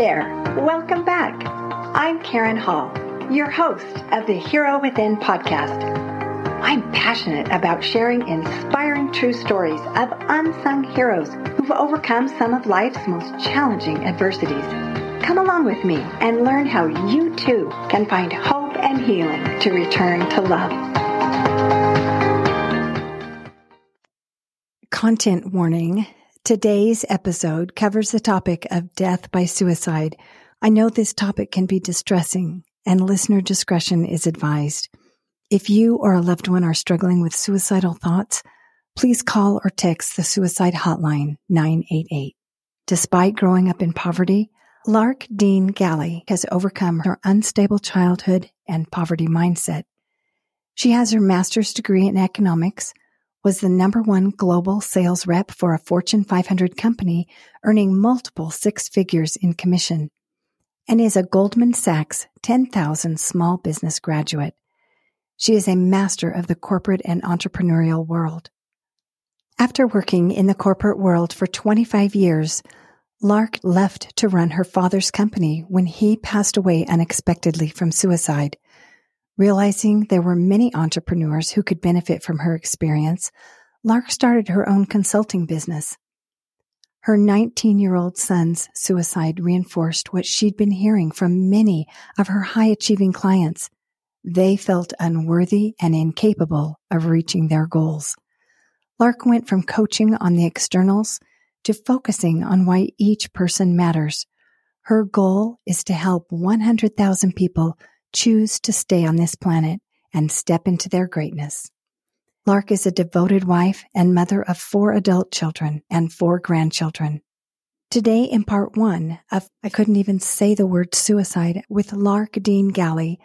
there. Welcome back. I'm Karen Hall, your host of the Hero Within podcast. I'm passionate about sharing inspiring true stories of unsung heroes who've overcome some of life's most challenging adversities. Come along with me and learn how you too can find hope and healing to return to love. Content warning. Today's episode covers the topic of death by suicide. I know this topic can be distressing, and listener discretion is advised. If you or a loved one are struggling with suicidal thoughts, please call or text the suicide hotline 988. Despite growing up in poverty, Lark Dean Galley has overcome her unstable childhood and poverty mindset. She has her master's degree in economics, was the #1 global sales rep for a Fortune 500 company, earning multiple six figures in commission, and is a Goldman Sachs 10,000 small business graduate. She is a master of the corporate and entrepreneurial world. After working in the corporate world for 25 years, Lark left to run her father's company when he passed away unexpectedly from suicide. Realizing there were many entrepreneurs who could benefit from her experience, Lark started her own consulting business. Her 19-year-old son's suicide reinforced what she'd been hearing from many of her high-achieving clients. They felt unworthy and incapable of reaching their goals. Lark went from coaching on the externals to focusing on why each person matters. Her goal is to help 100,000 people choose to stay on this planet and step into their greatness. Lark is a devoted wife and mother of 4 adult children and 4 grandchildren. Today in part 1 of I Couldn't Even Say the Word Suicide with Lark Dean Galley,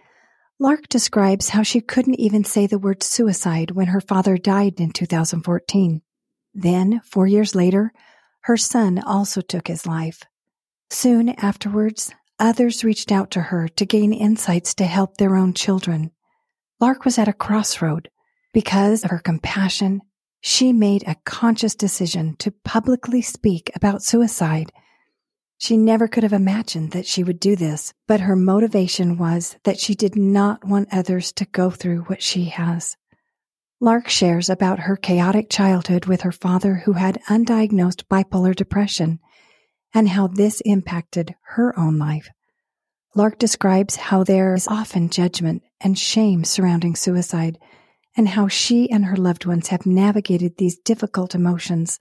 Lark describes how she couldn't even say the word suicide when her father died in 2014. Then, 4 years later, her son also took his life. Soon afterwards, others reached out to her to gain insights to help their own children. Lark was at a crossroad. Because of her compassion, she made a conscious decision to publicly speak about suicide. She never could have imagined that she would do this, but her motivation was that she did not want others to go through what she has. Lark shares about her chaotic childhood with her father, who had undiagnosed bipolar depression, and how this impacted her own life. Lark describes how there is often judgment and shame surrounding suicide, and how she and her loved ones have navigated these difficult emotions.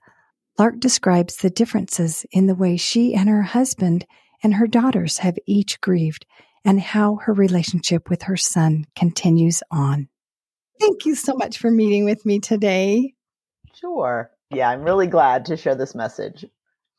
Lark describes the differences in the way she and her husband and her daughters have each grieved, and how her relationship with her son continues on. Thank you so much for meeting with me today. Sure. Yeah, I'm really glad to share this message.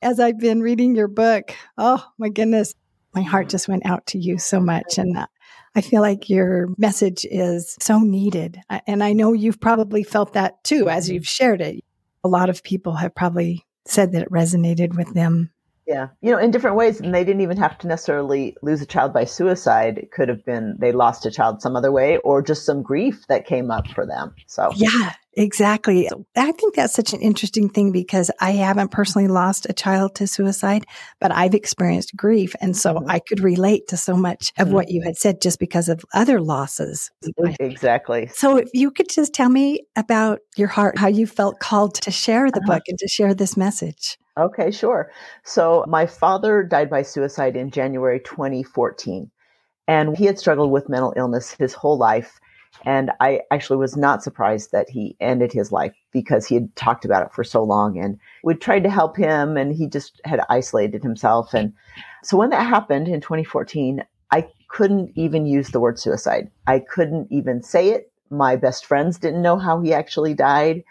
As I've been reading your book, oh my goodness, my heart just went out to you so much. And I feel like your message is so needed. And I know you've probably felt that too as you've shared it. A lot of people have probably said that it resonated with them. Yeah. You know, in different ways, and they didn't even have to necessarily lose a child by suicide. It could have been they lost a child some other way, or just some grief that came up for them. So yeah, exactly. I think that's such an interesting thing, because I haven't personally lost a child to suicide, but I've experienced grief. And so I could relate to so much of what you had said just because of other losses. Exactly. So if you could just tell me about your heart, how you felt called to share the book and to share this message. Okay, sure. So my father died by suicide in January 2014, and he had struggled with mental illness his whole life. And I actually was not surprised that he ended his life, because he had talked about it for so long, and we'd tried to help him, and he just had isolated himself. And so when that happened in 2014, I couldn't even use the word suicide. I couldn't even say it. My best friends didn't know how he actually died.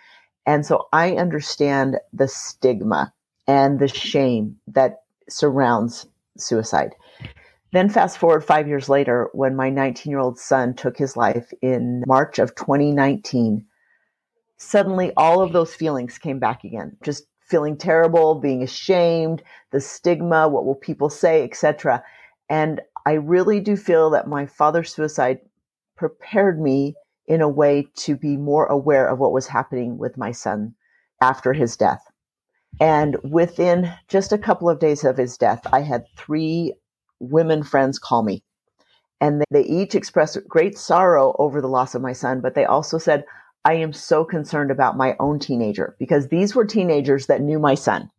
And so I understand the stigma and the shame that surrounds suicide. Then fast forward 5 years later, when my 19-year-old son took his life in March of 2019, suddenly all of those feelings came back again. Just feeling terrible, being ashamed, the stigma, what will people say, etc. And I really do feel that my father's suicide prepared me in a way to be more aware of what was happening with my son after his death. And within just a couple of days of his death, I had 3 women friends call me. And they each expressed great sorrow over the loss of my son, but they also said, I am so concerned about my own teenager, because these were teenagers that knew my son.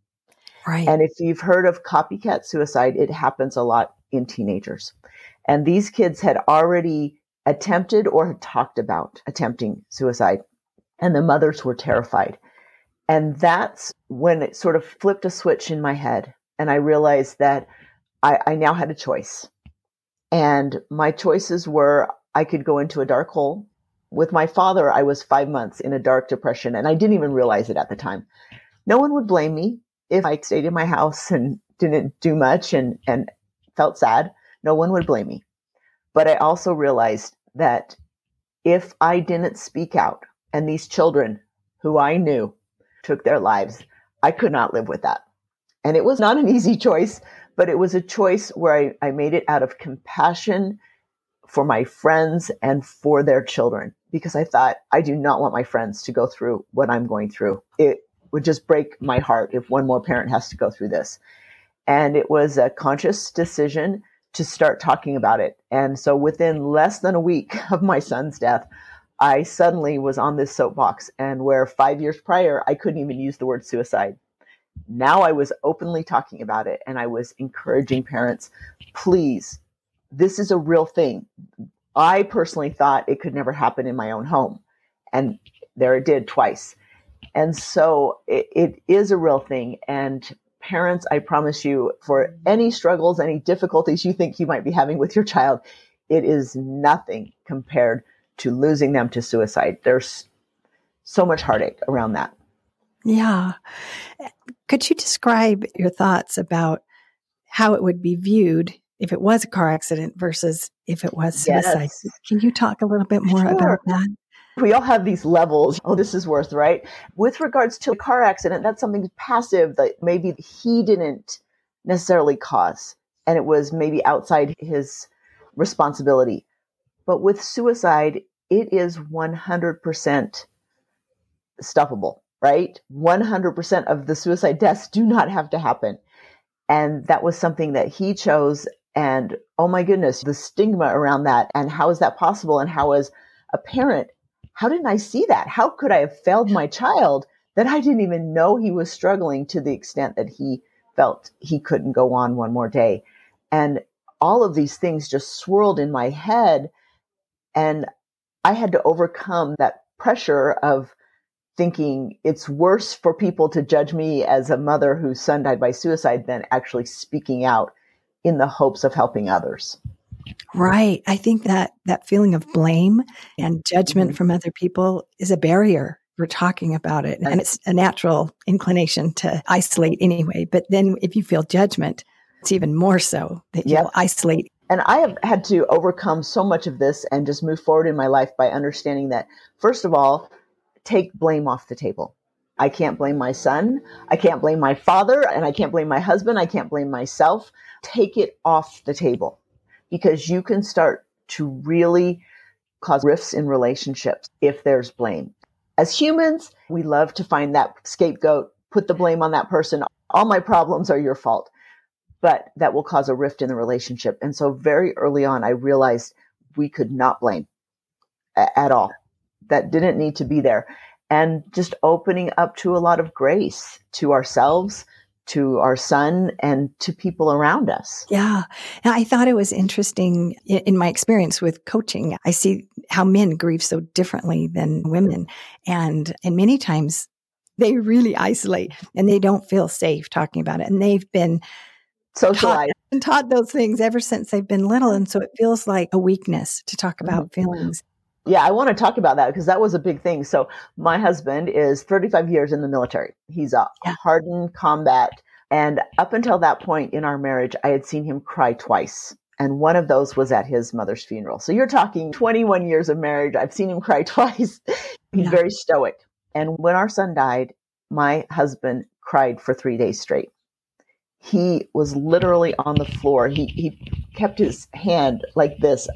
Right. And if you've heard of copycat suicide, it happens a lot in teenagers. And these kids had already attempted or had talked about attempting suicide. And the mothers were terrified. And that's when it sort of flipped a switch in my head. And I realized that I now had a choice. And my choices were, I could go into a dark hole. With my father, I was 5 months in a dark depression, and I didn't even realize it at the time. No one would blame me if I stayed in my house and didn't do much and felt sad. No one would blame me. But I also realized that if I didn't speak out, and these children who I knew took their lives, I could not live with that. And it was not an easy choice, but it was a choice where I made it out of compassion for my friends and for their children, because I thought, I do not want my friends to go through what I'm going through. It would just break my heart if one more parent has to go through this. And it was a conscious decision to start talking about it. And so within less than a week of my son's death, I suddenly was on this soapbox, and where 5 years prior, I couldn't even use the word suicide. Now I was openly talking about it, and I was encouraging parents, please, this is a real thing. I personally thought it could never happen in my own home. And there it did twice. And so it is a real thing. And parents, I promise you, for any struggles, any difficulties you think you might be having with your child, it is nothing compared to losing them to suicide. There's so much heartache around that. Yeah. Could you describe your thoughts about how it would be viewed if it was a car accident versus if it was suicide? Yes. Can you talk a little bit more about that? We all have these levels. Oh, this is worth, right? With regards to a car accident, that's something passive that maybe he didn't necessarily cause, and it was maybe outside his responsibility. But with suicide, it is 100% stoppable, right? 100% of the suicide deaths do not have to happen. And that was something that he chose. And oh my goodness, the stigma around that. And how is that possible? And how, as a parent, how didn't I see that? How could I have failed my child that I didn't even know he was struggling to the extent that he felt he couldn't go on one more day? And all of these things just swirled in my head. And I had to overcome that pressure of thinking it's worse for people to judge me as a mother whose son died by suicide than actually speaking out in the hopes of helping others. Right. I think that feeling of blame and judgment from other people is a barrier for talking about it. And it's a natural inclination to isolate anyway. But then if you feel judgment, it's even more so that you'll isolate. And I have had to overcome so much of this and just move forward in my life by understanding that, first of all, take blame off the table. I can't blame my son. I can't blame my father. And I can't blame my husband. I can't blame myself. Take it off the table, because you can start to really cause rifts in relationships if there's blame. As humans, we love to find that scapegoat, put the blame on that person. All my problems are your fault. But that will cause a rift in the relationship. And so very early on, I realized we could not blame at all. That didn't need to be there. And just opening up to a lot of grace to ourselves, to our son, and to people around us. Yeah. And I thought it was interesting in my experience with coaching. I see how men grieve so differently than women. And many times they really isolate and they don't feel safe talking about it. And they've been socialized and taught those things ever since they've been little. And so it feels like a weakness to talk about feelings. Yeah, I want to talk about that because that was a big thing. So my husband is 35 years in the military. He's a hardened combat. And up until that point in our marriage, I had seen him cry twice. And one of those was at his mother's funeral. So you're talking 21 years of marriage. I've seen him cry twice. He's very stoic. And when our son died, my husband cried for 3 days straight. He was literally on the floor. He kept his hand like this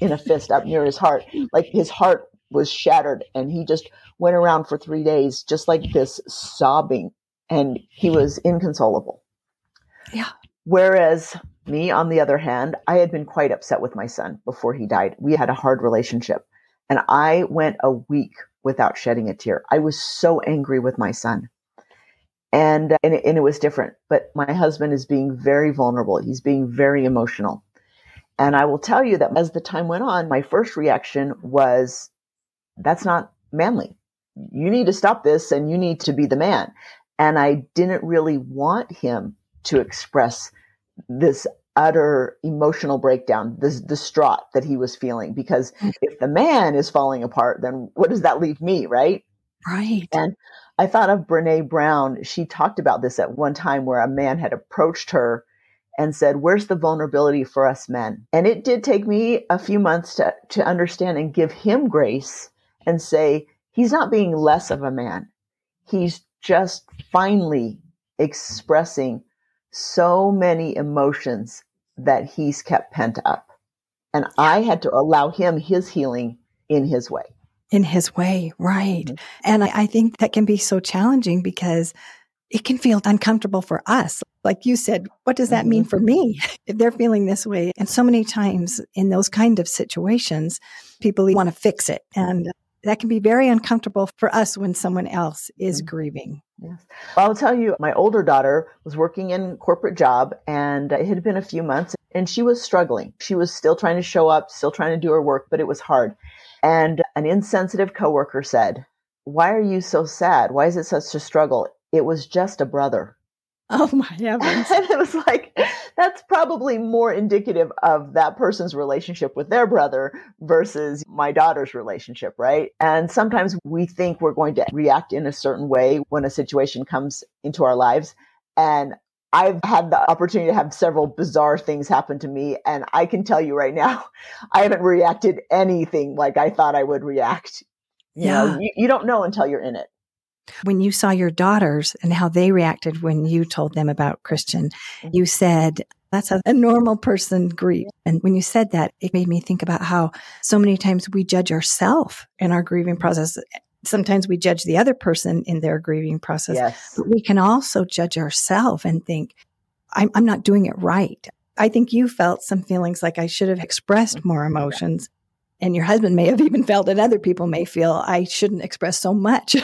in a fist up near his heart, like his heart was shattered. And he just went around for 3 days, just like this, sobbing and he was inconsolable. Yeah. Whereas me, on the other hand, I had been quite upset with my son before he died. We had a hard relationship, and I went a week without shedding a tear. I was so angry with my son, and it was different. But my husband is being very vulnerable. He's being very emotional. And I will tell you that as the time went on, my first reaction was, that's not manly. You need to stop this and you need to be the man. And I didn't really want him to express this utter emotional breakdown, this distraught that he was feeling, because if the man is falling apart, then what does that leave me, right? Right. And I thought of Brené Brown. She talked about this at one time where a man had approached her and said, where's the vulnerability for us men? And it did take me a few months to understand and give him grace and say, he's not being less of a man. He's just finally expressing so many emotions that he's kept pent up. And I had to allow him his healing in his way. In his way, right. Mm-hmm. And I think that can be so challenging because it can feel uncomfortable for us. Like you said, what does that mean for me if they're feeling this way? And so many times in those kind of situations, people want to fix it. And that can be very uncomfortable for us when someone else is grieving. Yes. Well, I'll tell you, my older daughter was working in a corporate job, and it had been a few months, and she was struggling. She was still trying to show up, still trying to do her work, but it was hard. And an insensitive coworker said, why are you so sad? Why is it such a struggle? It was just a brother. Oh my heavens. And it was like, that's probably more indicative of that person's relationship with their brother versus my daughter's relationship, right? And sometimes we think we're going to react in a certain way when a situation comes into our lives. And I've had the opportunity to have several bizarre things happen to me. And I can tell you right now, I haven't reacted anything like I thought I would react. Yeah. You know, you don't know until you're in it. When you saw your daughters and how they reacted when you told them about Christian, you said, that's how a normal person grieves. And when you said that, it made me think about how so many times we judge ourselves in our grieving process. Sometimes we judge the other person in their grieving process, yes. But we can also judge ourselves and think, I'm not doing it right. I think you felt some feelings like I should have expressed more emotions. And your husband may have even felt, and other people may feel, I shouldn't express so much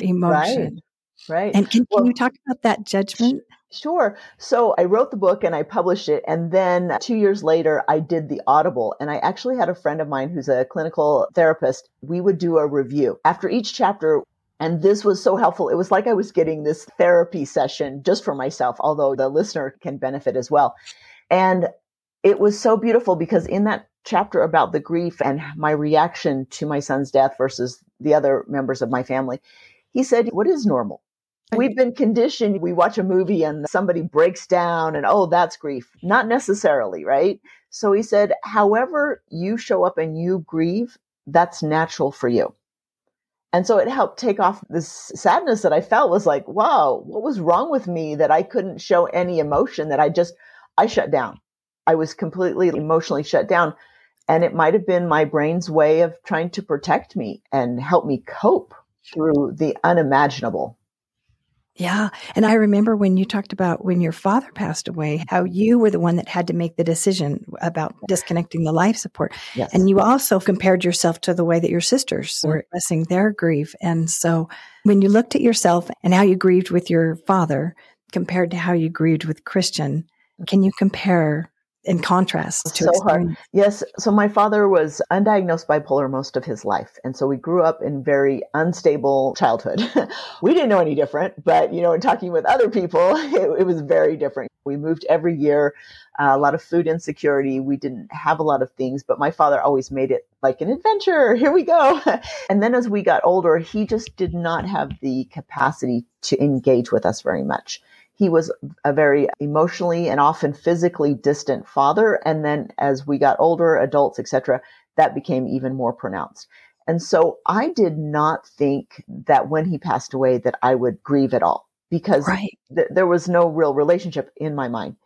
emotion. Right. And can you talk about that judgment? Sure. So I wrote the book and I published it. And then 2 years later, I did the Audible. And I actually had a friend of mine who's a clinical therapist. We would do a review after each chapter. And this was so helpful. It was like I was getting this therapy session just for myself, although the listener can benefit as well. And it was so beautiful because in that chapter about the grief and my reaction to my son's death versus the other members of my family, he said, what is normal? We've been conditioned. We watch a movie and somebody breaks down and, oh, that's grief. Not necessarily, right? So he said, however you show up and you grieve, that's natural for you. And so it helped take off this sadness that I felt was like, wow, what was wrong with me that I couldn't show any emotion, that I shut down. I was completely emotionally shut down. And it might have been my brain's way of trying to protect me and help me cope through the unimaginable. Yeah. And I remember when you talked about when your father passed away, how you were the one that had to make the decision about disconnecting the life support. Yes. And you also compared yourself to the way that your sisters were expressing their grief. And so when you looked at yourself and how you grieved with your father compared to how you grieved with Christian, can you compare in contrast to so hard. Yes. So my father was undiagnosed bipolar most of his life. And so we grew up in very unstable childhood. We didn't know any different, but you know, in talking with other people, it was very different. We moved every year, a lot of food insecurity. We didn't have a lot of things, but my father always made it like an adventure. Here we go. And then as we got older, he just did not have the capacity to engage with us very much. He was a very emotionally and often physically distant father. And then as we got older, adults, etc., that became even more pronounced. And so I did not think that when he passed away that I would grieve at all because there was no real relationship in my mind.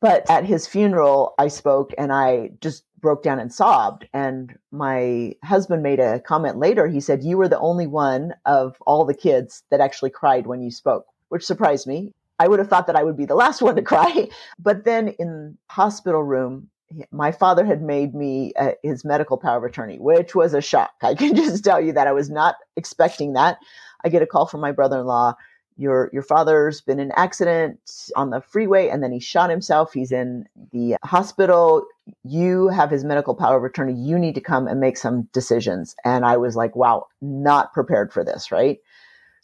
But at his funeral, I spoke and I just broke down and sobbed. And my husband made a comment later. He said, you were the only one of all the kids that actually cried when you spoke. which surprised me. I would have thought that I would be the last one to cry. But then in hospital room, my father had made me his medical power of attorney, which was a shock. I can just tell you that I was not expecting that. I get a call from my brother-in-law. Your father's been in an accident on the freeway, and then he shot himself. He's in the hospital. You have his medical power of attorney. You need to come and make some decisions. And I was like, wow, not prepared for this, right?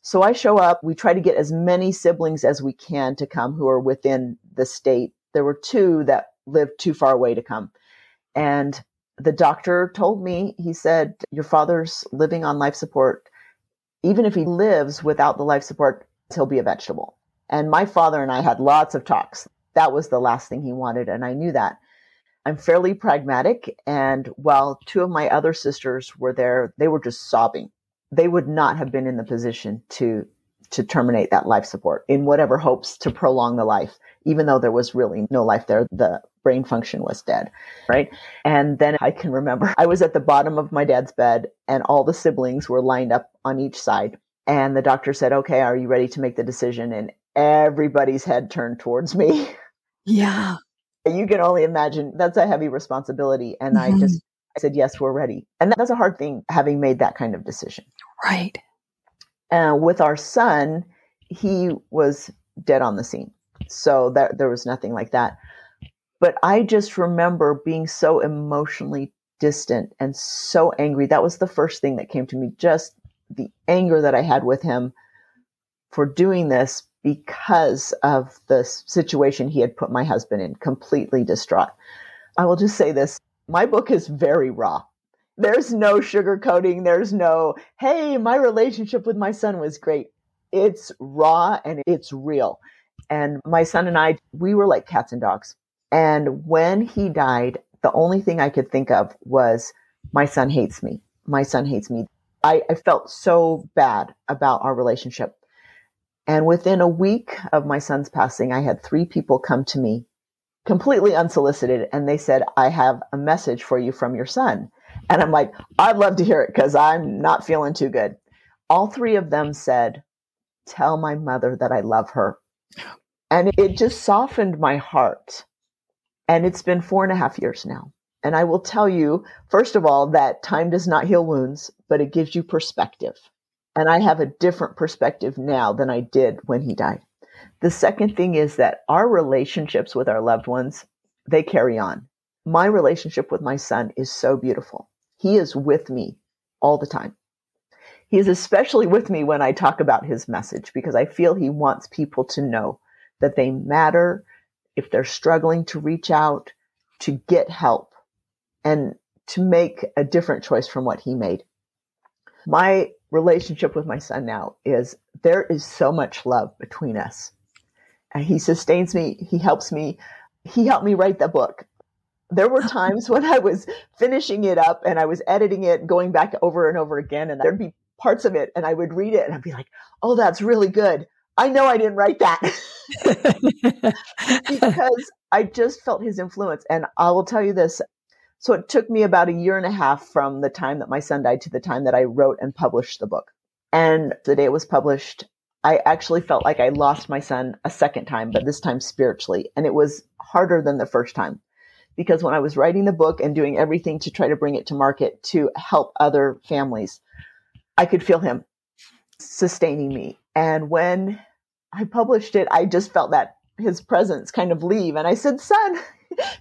So I show up. We try to get as many siblings as we can to come who are within the state. There were two that lived too far away to come. And the doctor told me, he said, your father's living on life support. Even if he lives without the life support, he'll be a vegetable. And my father and I had lots of talks. That was the last thing he wanted. And I knew that. I'm fairly pragmatic. And while two of my other sisters were there, they were just sobbing. They would not have been in the position to terminate that life support in whatever hopes to prolong the life, even though there was really no life there. The brain function was dead, right? And then I can remember I was at the bottom of my dad's bed and all the siblings were lined up on each side. And the doctor said, okay, are you ready to make the decision? And everybody's head turned towards me. Yeah. You can only imagine that's a heavy responsibility. And mm-hmm. I said, yes, we're ready. And that's a hard thing, having made that kind of decision. Right. With our son, he was dead on the scene. So that, there was nothing like that. But I just remember being so emotionally distant and so angry. That was the first thing that came to me, just the anger that I had with him for doing this because of the situation he had put my husband in, completely distraught. I will just say this. My book is very raw. There's no sugarcoating. There's no, hey, my relationship with my son was great. It's raw and it's real. And my son and I, we were like cats and dogs. And when he died, the only thing I could think of was, my son hates me. My son hates me. I felt so bad about our relationship. And within a week of my son's passing, I had three people come to me completely unsolicited. And they said, I have a message for you from your son. And I'm like, I'd love to hear it because I'm not feeling too good. All three of them said, tell my mother that I love her. And it just softened my heart. And it's been 4.5 years now. And I will tell you, first of all, that time does not heal wounds, but it gives you perspective. And I have a different perspective now than I did when he died. The second thing is that our relationships with our loved ones, they carry on. My relationship with my son is so beautiful. He is with me all the time. He is especially with me when I talk about his message, because I feel he wants people to know that they matter if they're struggling to reach out, to get help, and to make a different choice from what he made. My relationship with my son now is there is so much love between us. And he sustains me. He helps me. He helped me write the book. There were times when I was finishing it up and I was editing it, going back over and over again. And there'd be parts of it and I would read it and I'd be like, oh, that's really good. I know I didn't write that because I just felt his influence. And I will tell you this. So it took me about 1.5 years from the time that my son died to the time that I wrote and published the book. And the day it was published, I actually felt like I lost my son a second time, but this time spiritually. And it was harder than the first time. Because when I was writing the book and doing everything to try to bring it to market to help other families, I could feel him sustaining me. And when I published it, I just felt that his presence kind of leave. And I said, son,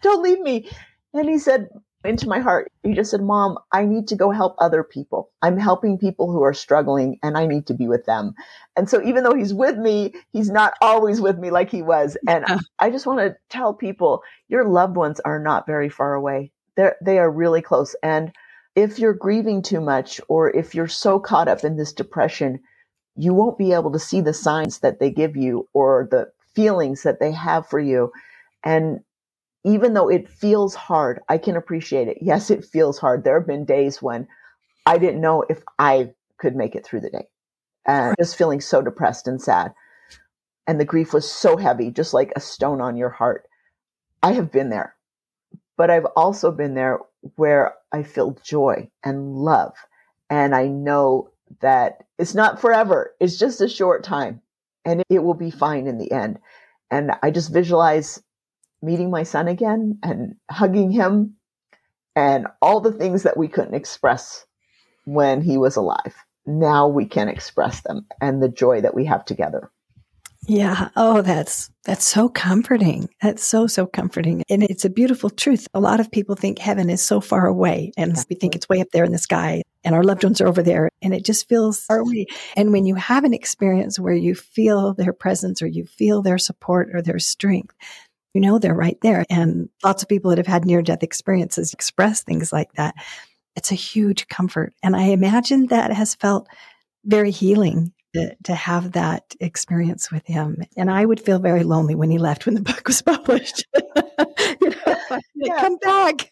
don't leave me. And he said into my heart, he just said, Mom, I need to go help other people. I'm helping people who are struggling and I need to be with them. And so even though he's with me, he's not always with me like he was. And I just want to tell people, your loved ones are not very far away. They are really close. And if you're grieving too much, or if you're so caught up in this depression, you won't be able to see the signs that they give you or the feelings that they have for you. And even though it feels hard, I can appreciate it. Yes, it feels hard. There have been days when I didn't know if I could make it through the day. Just feeling so depressed and sad. And the grief was so heavy, just like a stone on your heart. I have been there. But I've also been there where I feel joy and love. And I know that it's not forever. It's just a short time. and it will be fine in the end. And I just visualize meeting my son again and hugging him and all the things that we couldn't express when he was alive. Now we can express them and the joy that we have together. Yeah. Oh, that's so comforting. That's so comforting. And it's a beautiful truth. A lot of people think heaven is so far away and we think it's way up there in the sky and our loved ones are over there and it just feels far away. And when you have an experience where you feel their presence or you feel their support or their strength, you know, they're right there. And lots of people that have had near-death experiences express things like that. It's a huge comfort. And I imagine that has felt very healing to have that experience with him. And I would feel very lonely when he left, when the book was published. Come back.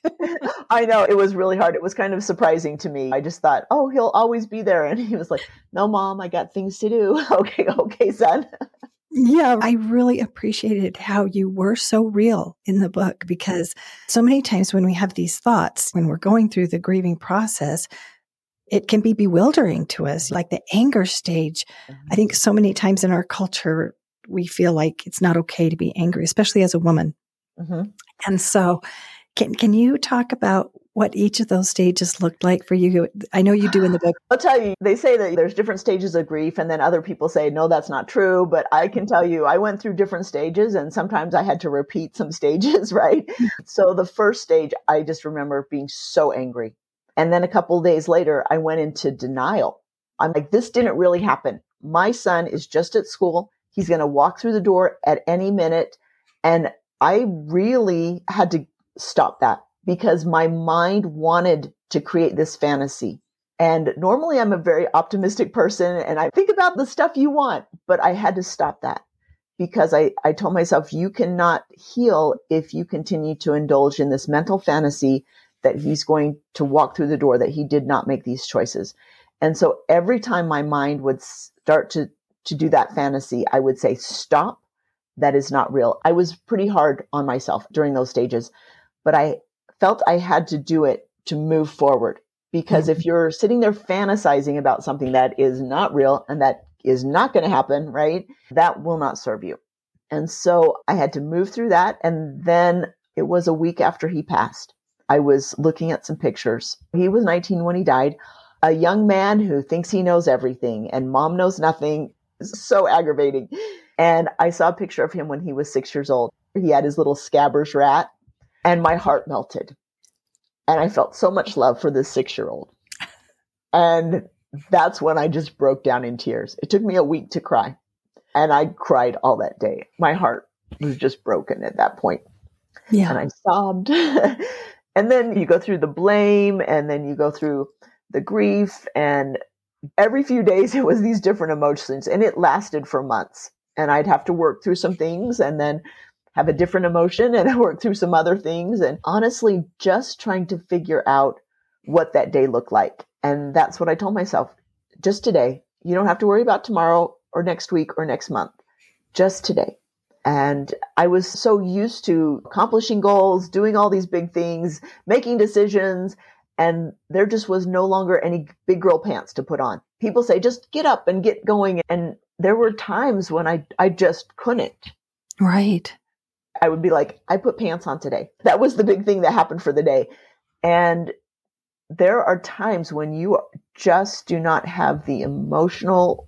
I know, it was really hard. It was kind of surprising to me. I just thought, oh, he'll always be there. And he was like, no, Mom, I got things to do. Okay, son. Yeah, I really appreciated how you were so real in the book, because so many times when we have these thoughts, when we're going through the grieving process, it can be bewildering to us, like the anger stage. I think so many times in our culture, we feel like it's not okay to be angry, especially as a woman. Mm-hmm. And so can you talk about what each of those stages looked like for you? I know you do in the book. I'll tell you, they say that there's different stages of grief, and then other people say, no, that's not true. But I can tell you, I went through different stages, and sometimes I had to repeat some stages, right? So the first stage, I just remember being so angry. And then a couple of days later, I went into denial. I'm like, this didn't really happen. My son is just at school. He's going to walk through the door at any minute. And I really had to stop that, because my mind wanted to create this fantasy. And normally I'm a very optimistic person and I think about the stuff you want, but I had to stop that, because I told myself, you cannot heal if you continue to indulge in this mental fantasy that he's going to walk through the door, that he did not make these choices. And so every time my mind would start to do that fantasy, I would say, stop, that is not real. I was pretty hard on myself during those stages, but I felt I had to do it to move forward. Because if you're sitting there fantasizing about something that is not real and that is not going to happen, right, that will not serve you. And so I had to move through that. And then it was a week after he passed, I was looking at some pictures. He was 19 when he died, a young man who thinks he knows everything and Mom knows nothing. So aggravating. And I saw a picture of him when he was 6 years old. He had his little Scabbers rat. And my heart melted. And I felt so much love for this 6-year-old. And that's when I just broke down in tears. It took me a week to cry. And I cried all that day. My heart was just broken at that point. Yeah. And I sobbed. And then you go through the blame, and then you go through the grief. And every few days, it was these different emotions. And it lasted for months. And I'd have to work through some things and then have a different emotion and work through some other things. And honestly, just trying to figure out what that day looked like. And that's what I told myself, just today. You don't have to worry about tomorrow or next week or next month, just today. And I was so used to accomplishing goals, doing all these big things, making decisions. And there just was no longer any big girl pants to put on. People say, just get up and get going. And there were times when I just couldn't. Right. I would be like, I put pants on today. That was the big thing that happened for the day. And there are times when you just do not have the emotional,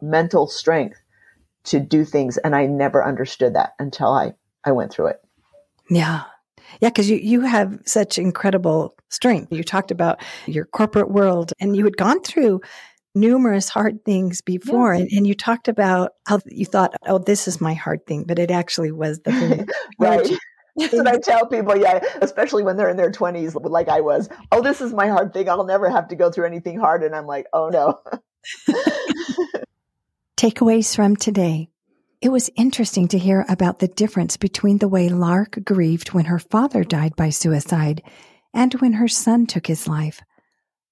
mental strength to do things. And I never understood that until I went through it. Yeah. Yeah, because you have such incredible strength. You talked about your corporate world and you had gone through numerous hard things before. Yes. And you talked about how you thought, oh, this is my hard thing, but it actually was the thing. Right. That's what I tell people, yeah, especially when they're in their 20s, like I was. Oh, this is my hard thing. I'll never have to go through anything hard. And I'm like, oh, no. Takeaways from today. It was interesting to hear about the difference between the way Lark grieved when her father died by suicide and when her son took his life.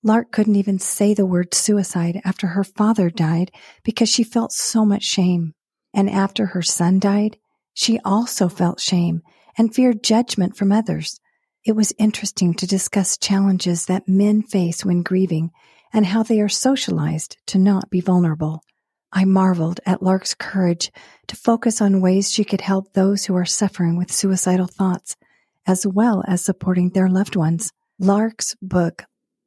Lark couldn't even say the word suicide after her father died because she felt so much shame. And after her son died, she also felt shame and feared judgment from others. It was interesting to discuss challenges that men face when grieving and how they are socialized to not be vulnerable. I marveled at Lark's courage to focus on ways she could help those who are suffering with suicidal thoughts, as well as supporting their loved ones. Lark's book,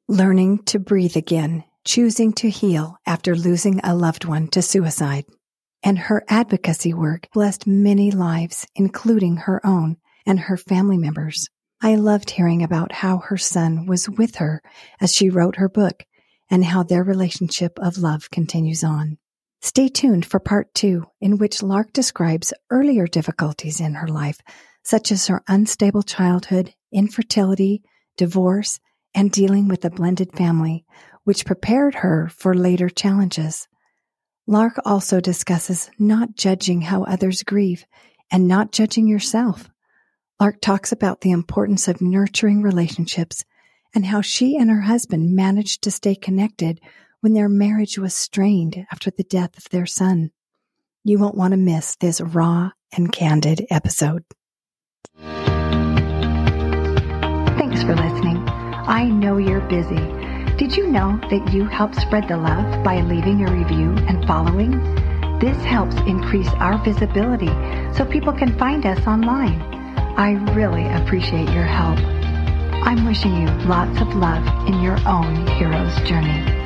Learning to Breathe Again, Choosing to Heal After Losing a Loved One to Suicide, and her advocacy work blessed many lives, including her own and her family members. I loved hearing about how her son was with her as she wrote her book and how their relationship of love continues on. Stay tuned for part 2, in which Lark describes earlier difficulties in her life, such as her unstable childhood, infertility, divorce, and dealing with a blended family, which prepared her for later challenges. Lark also discusses not judging how others grieve and not judging yourself. Lark talks about the importance of nurturing relationships and how she and her husband managed to stay connected when their marriage was strained after the death of their son. You won't want to miss this raw and candid episode. Thanks for listening. I know you're busy. Did you know that you help spread the love by leaving a review and following? This helps increase our visibility so people can find us online. I really appreciate your help. I'm wishing you lots of love in your own hero's journey.